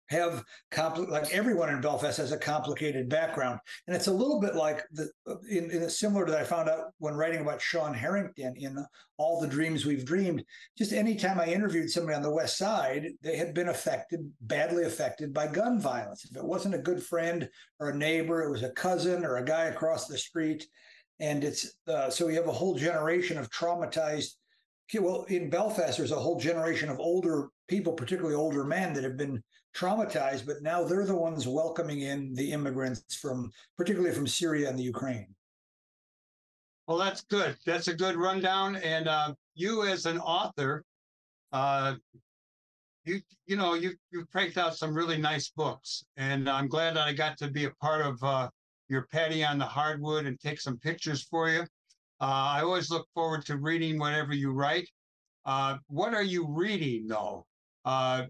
have compli- like everyone in Belfast has a complicated background, and it's a little bit like the in, in similar to that I found out when writing about Sean Harrington in All the Dreams We've Dreamed. Just anytime I interviewed somebody on the West Side, they had been affected, badly affected by gun violence. If it wasn't a good friend or a neighbor, it was a cousin or a guy across the street, and it's uh, so we have a whole generation of traumatized. Well, in Belfast, there's a whole generation of older people, particularly older men, that have been traumatized, but now they're the ones welcoming in the immigrants from, particularly from Syria and the Ukraine. Well, that's good. That's a good rundown. And uh, you, as an author, uh, you you know you you cranked out some really nice books, and I'm glad that I got to be a part of uh, your patty on the hardwood and take some pictures for you. Uh, I always look forward to reading whatever you write. Uh, what are you reading, though? Uh,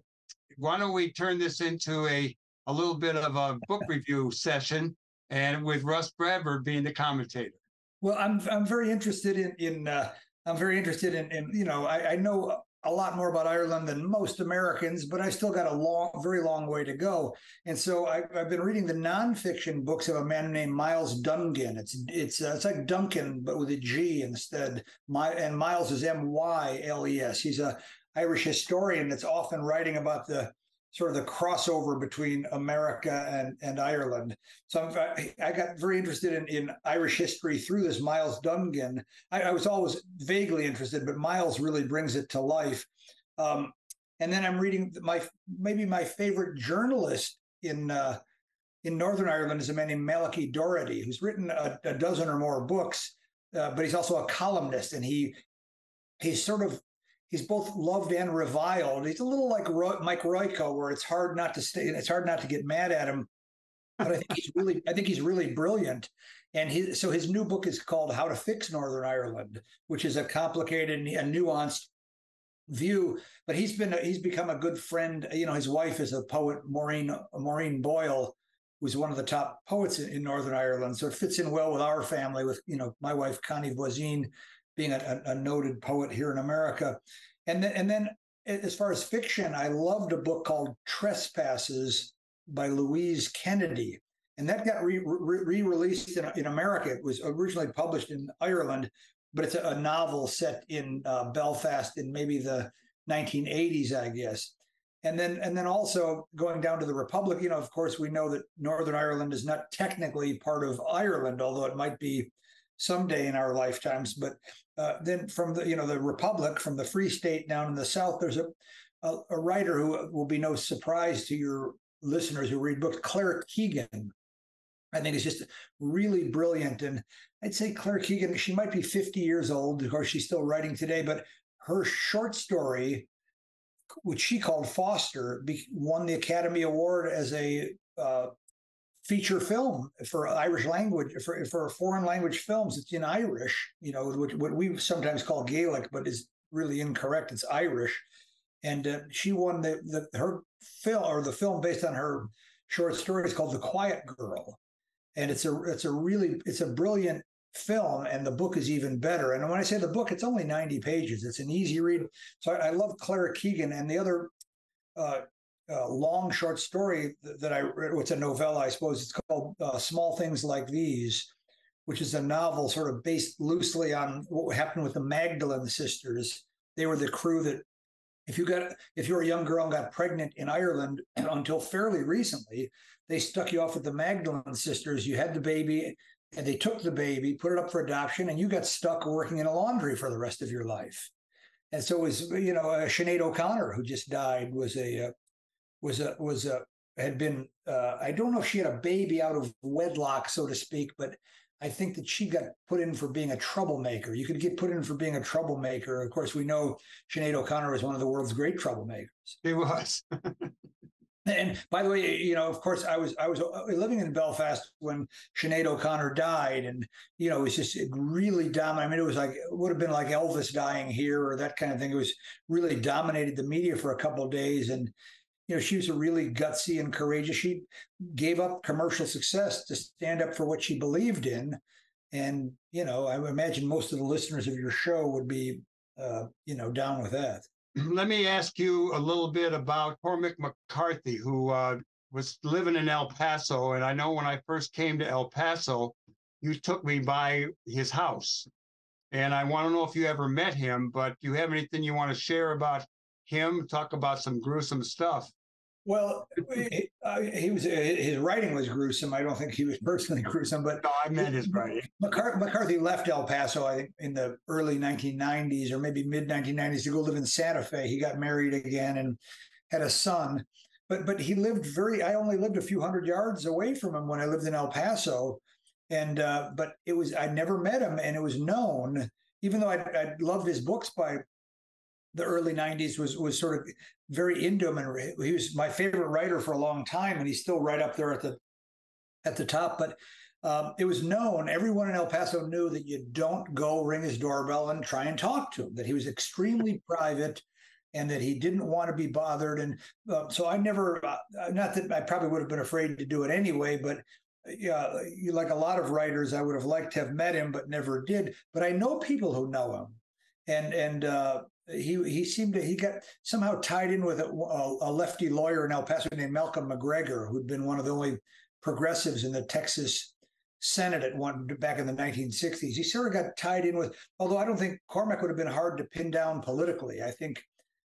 why don't we turn this into a, a little bit of a book review session, and with Russ Bradford being the commentator? Well, I'm I'm very interested in in uh, I'm very interested in, in you know I, I know a lot more about Ireland than most Americans, but I still got a long, very long way to go. And so I, I've been reading the nonfiction books of a man named Miles Dungan. It's it's uh, it's like Duncan but with a G instead. My and Miles is M Y L E S. He's a Irish historian that's often writing about the sort of the crossover between America and, and Ireland. So I'm, I, I got very interested in, in Irish history through this Miles Dungan. I, I was always vaguely interested, but Miles really brings it to life. Um, and then I'm reading my maybe my favorite journalist in uh, in Northern Ireland is a man named Malachy Doherty, who's written a, a dozen or more books, uh, but he's also a columnist, and he he's sort of he's both loved and reviled. He's a little like Ro- Mike Royko, where it's hard not to stay. It's hard not to get mad at him. But I think he's really, I think he's really brilliant. And he, so his new book is called "How to Fix Northern Ireland," which is a complicated and nuanced view. But he's been, he's become a good friend. You know, his wife is a poet, Maureen Maureen Boyle, who's one of the top poets in, in Northern Ireland. So it fits in well with our family. With you know, my wife Connie Voisin being a, a noted poet here in America. And then, and then as far as fiction, I loved a book called Trespasses by Louise Kennedy. And that got re, re, re-released in, in America. It was originally published in Ireland, but it's a, a novel set in uh, Belfast in maybe the nineteen eighties, I guess. And then, and then also going down to the Republic, you know, of course, we know that Northern Ireland is not technically part of Ireland, although it might be someday in our lifetimes. But uh, then from the, you know, the Republic, from the Free State down in the South, there's a, a, a writer who will be no surprise to your listeners who read books, Claire Keegan. I think is just really brilliant. And I'd say Claire Keegan, she might be fifty years old, of course, she's still writing today, but her short story, which she called Foster, won the Academy Award as a uh, feature film for Irish language, for, for foreign language films. It's in Irish, you know, what, what we sometimes call Gaelic, but is really incorrect. It's Irish. And uh, she won the, the her film or the film based on her short story is called The Quiet Girl. And it's a it's a really it's a brilliant film. And the book is even better. And when I say the book, it's only ninety pages. It's an easy read. So I, I love Claire Keegan. And the other uh Uh, long short story that I read, it's a novella, I suppose. It's called uh, Small Things Like These, which is a novel sort of based loosely on what happened with the Magdalene sisters. They were the crew that, if you got, if you were a young girl and got pregnant in Ireland until fairly recently, they stuck you off with the Magdalene sisters. You had the baby, and they took the baby, put it up for adoption, and you got stuck working in a laundry for the rest of your life. And so it was, you know, uh, Sinead O'Connor, who just died, was a uh, was a was a had been uh, I don't know if she had a baby out of wedlock, so to speak, but I think that she got put in for being a troublemaker. You could get put in for being a troublemaker. Of course, we know Sinead O'Connor was one of the world's great troublemakers. She was. And by the way, you know, of course, I was I was living in Belfast when Sinead O'Connor died, and you know, it was just really dominant. I mean, it was like it would have been like Elvis dying here or that kind of thing. It was really dominated the media for a couple of days. And you know, she was a really gutsy and courageous. She gave up commercial success to stand up for what she believed in. And, you know, I imagine most of the listeners of your show would be, uh, you know, down with that. Let me ask you a little bit about Cormac McCarthy, who uh, was living in El Paso. And I know when I first came to El Paso, you took me by his house. And I want to know if you ever met him, but do you have anything you want to share about him? Talk about some gruesome stuff. Well, he, uh, he was his writing was gruesome. I don't think he was personally gruesome, but no, I meant his writing. McCarthy, McCarthy left El Paso, I think, in the early nineteen nineties or maybe mid nineteen nineties to go live in Santa Fe. He got married again and had a son, but but he lived very. I only lived a few hundred yards away from him when I lived in El Paso, and uh, but it was I never met him, and it was known, even though I I loved his books by the early nineties, was was sort of very into him, and he was my favorite writer for a long time, and he's still right up there at the at the top. But Um, it was known, everyone in El Paso knew that you don't go ring his doorbell and try and talk to him, that he was extremely private and that he didn't want to be bothered. And uh, so I never, uh, not that I probably would have been afraid to do it anyway, but uh, like a lot of writers, I would have liked to have met him, but never did. But I know people who know him. And and uh, he he seemed to, he got somehow tied in with a, a lefty lawyer in El Paso named Malcolm McGregor, who'd been one of the only progressives in the Texas Senate at one back in the nineteen sixties. He sort of got tied in with, although I don't think Cormack would have been hard to pin down politically. I think,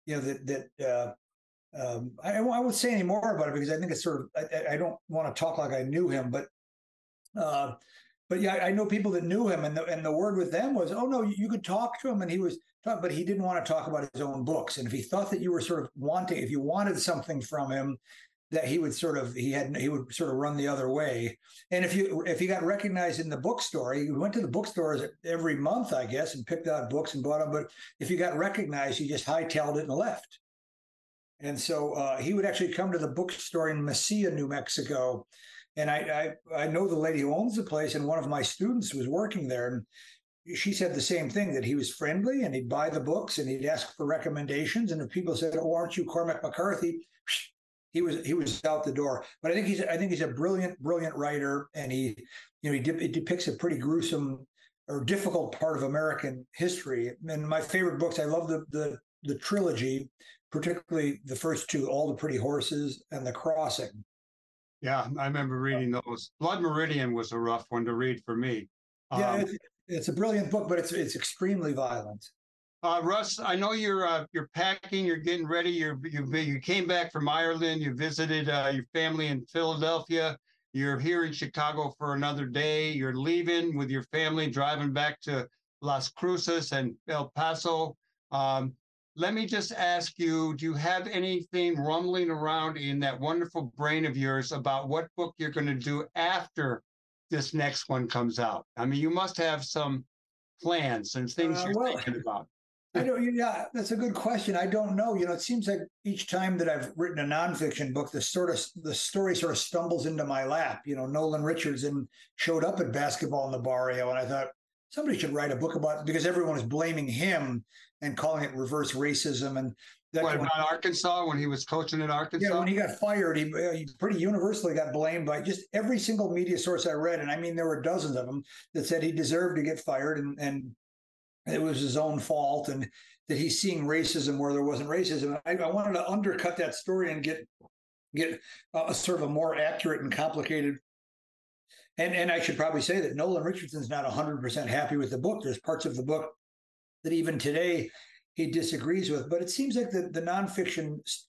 you know, that, that uh, um, I, I won't say any more about it because I think it's sort of, I, I don't want to talk like I knew him, but, uh, but yeah, I, I know people that knew him, and the, and the word with them was, oh no, you could talk to him, and he was, but he didn't want to talk about his own books. And if he thought that you were sort of wanting, if you wanted something from him, that he would sort of, he had, he would sort of run the other way. And if you, if he got recognized in the bookstore, he went to the bookstores every month, I guess, and picked out books and bought them. But if you got recognized, he just hightailed it and left. And so uh, he would actually come to the bookstore in Mesilla, New Mexico. And I, I, I know the lady who owns the place, and one of my students was working there. And she said the same thing, that he was friendly and he'd buy the books and he'd ask for recommendations. And if people said, oh, aren't you Cormac McCarthy? He was he was out the door. But I think he's I think he's a brilliant brilliant writer, and he you know he de- it depicts a pretty gruesome or difficult part of American history. And my favorite books, I love the the the trilogy, particularly the first two, All the Pretty Horses and The Crossing. Yeah, I remember reading those. Blood Meridian was a rough one to read for me. Yeah, um, it's, it's a brilliant book, but it's it's extremely violent. Uh, Russ, I know you're uh, you're packing, you're getting ready. You're, you you came back from Ireland. You visited uh, your family in Philadelphia. You're here in Chicago for another day. You're leaving with your family, driving back to Las Cruces and El Paso. Um, let me just ask you: do you have anything rumbling around in that wonderful brain of yours about what book you're going to do after this next one comes out? I mean, you must have some plans and things uh, you're well, thinking about. I don't. Yeah, that's a good question. I don't know. You know, it seems like each time that I've written a nonfiction book, the sort of the story sort of stumbles into my lap. You know, Nolan Richardson showed up at Basketball in the Barrio, and I thought somebody should write a book about it, because everyone was blaming him and calling it reverse racism. And that what, about Arkansas when he was coaching in Arkansas? Yeah, when he got fired, he, he pretty universally got blamed by just every single media source I read, and I mean there were dozens of them that said he deserved to get fired, and and. It was his own fault, and that he's seeing racism where there wasn't racism. I, I wanted to undercut that story and get get a, a sort of a more accurate and complicated. And and I should probably say that Nolan Richardson's not one hundred percent happy with the book. There's parts of the book that even today he disagrees with. But it seems like the, the nonfiction st-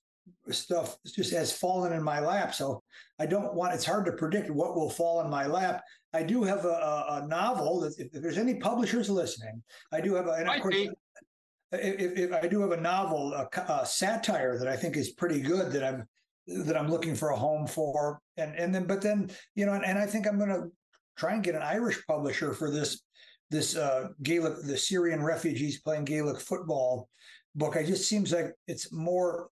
stuff just has fallen in my lap. So I don't want, it's hard to predict what will fall in my lap. I do have a, a, a novel that if, if there's any publishers listening, I do have a, and of course, if, if I do have a novel, a, a satire that I think is pretty good that I'm, that I'm looking for a home for. And, and then, but then, you know, and, and I think I'm going to try and get an Irish publisher for this, this uh, Gaelic, the Syrian refugees playing Gaelic football book. I just seems like it's more,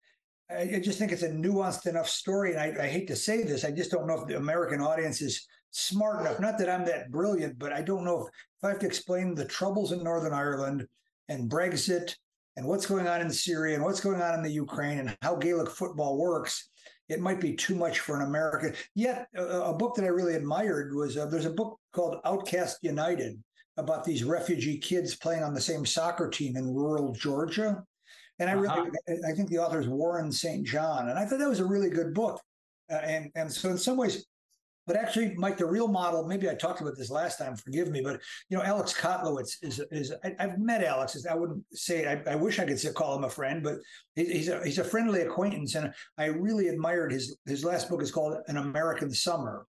I just think it's a nuanced enough story, and I, I hate to say this, I just don't know if the American audience is smart enough. Not that I'm that brilliant, but I don't know if, if I have to explain the troubles in Northern Ireland and Brexit and what's going on in Syria and what's going on in the Ukraine and how Gaelic football works. It might be too much for an American. Yet a, a book that I really admired was uh, there's a book called Outcast United about these refugee kids playing on the same soccer team in rural Georgia. And I really, uh-huh. I think the author is Warren Saint John, and I thought that was a really good book. Uh, and and so in some ways, but actually, Mike, the real model. Maybe I talked about this last time. Forgive me, but you know, Alex Kotlowitz is is. I, I've met Alex. I wouldn't say. I, I wish I could call him a friend, but he, he's a he's a friendly acquaintance, and I really admired his his last book. Is called An American Summer,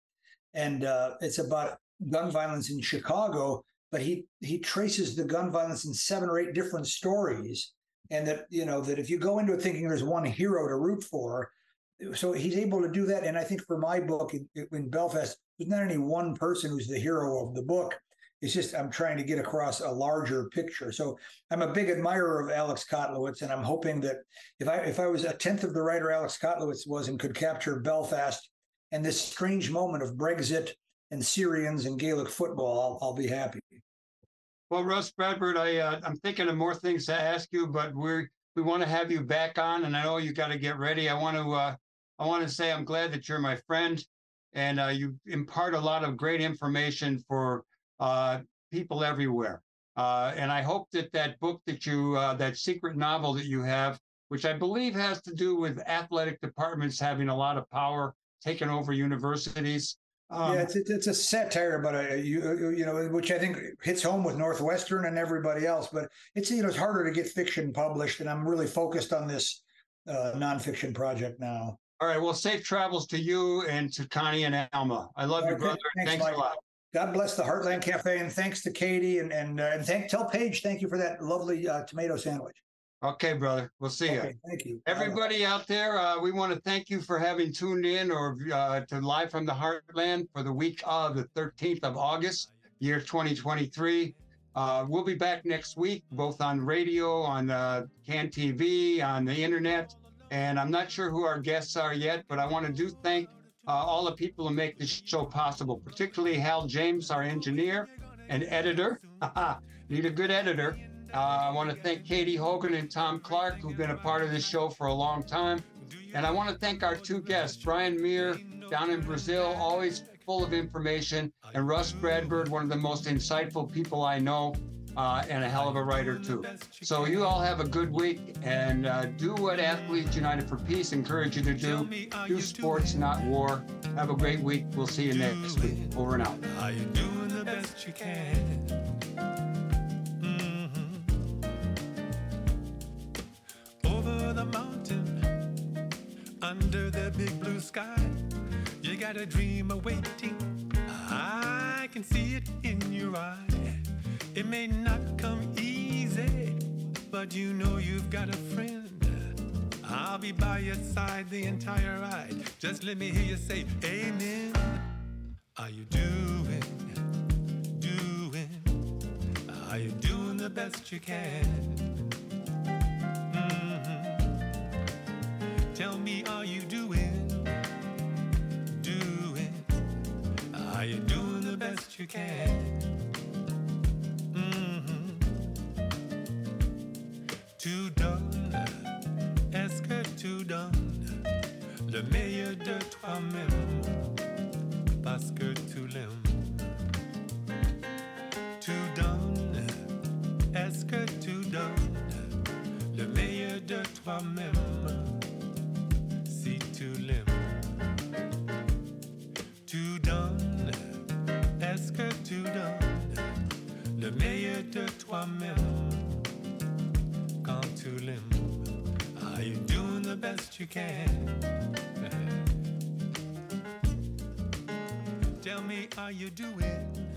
and uh, it's about gun violence in Chicago. But he he traces the gun violence in seven or eight different stories. And that, you know, that if you go into it thinking there's one hero to root for, so he's able to do that. And I think for my book in, in Belfast, there's not any one person who's the hero of the book. It's just I'm trying to get across a larger picture. So I'm a big admirer of Alex Kotlowitz, and I'm hoping that if I if I was a tenth of the writer Alex Kotlowitz was and could capture Belfast and this strange moment of Brexit and Syrians and Gaelic football, I'll, I'll be happy. Well, Russ Bradford, I, uh, I'm thinking of more things to ask you, but we're, we want to have you back on, and I know you got to get ready. I want to uh, I want to say I'm glad that you're my friend, and uh, you impart a lot of great information for uh, people everywhere. Uh, and I hope that that book that you, uh, that secret novel that you have, which I believe has to do with athletic departments having a lot of power, taking over universities. Um, yeah, it's, it's a satire, but a, you you know, which I think hits home with Northwestern and everybody else. But it's you know it's harder to get fiction published, and I'm really focused on this uh, nonfiction project now. All right. Well, safe travels to you and to Connie and Alma. I love okay, you, brother. Thanks, thanks a lot. God bless the Heartland Cafe, and thanks to Katie and and uh, and thank tell Paige thank you for that lovely uh, tomato sandwich. Okay, brother. We'll see okay, you. Thank you. Everybody Bye. out there, uh, we want to thank you for having tuned in or uh, to Live from the Heartland for the week of the thirteenth of August, year twenty twenty-three. Uh, we'll be back next week, both on radio, on uh, Can T V, on the internet. And I'm not sure who our guests are yet, but I want to do thank uh, all the people who make this show possible, particularly Hal James, our engineer and editor. Need a good editor. Uh, I want to thank Katie Hogan and Tom Clark, who've been a part of this show for a long time. And I want to thank our two guests, Brian Mier down in Brazil, always full of information, and Russ Bradford, one of the most insightful people I know, uh, and a hell of a writer, too. So you all have a good week, and uh, do what Athletes United for Peace encourage you to do. Do sports, not war. Have a great week. We'll see you next week. Over and out. Are you doing the best you can? The mountain under the big blue sky, you got a dream awaiting. I can see it in your eye. It may not come easy, but you know you've got a friend. I'll be by your side the entire ride. Just let me hear you say amen. Are you doing, doing? Are you doing the best you can? Tell me, are you doing, doing? Are you doing the best you can? Mm-hmm. Tout donne, est-ce que tu donnes le meilleur de toi-même? Parce que tu l'aimes. Tout donne, est-ce que tu donnes le meilleur de toi-même? To live, tu donnes, est-ce que tu donnes le meilleur de toi-même quand tu l'aimes? Are you doing the best you can? Tell me, are you doing?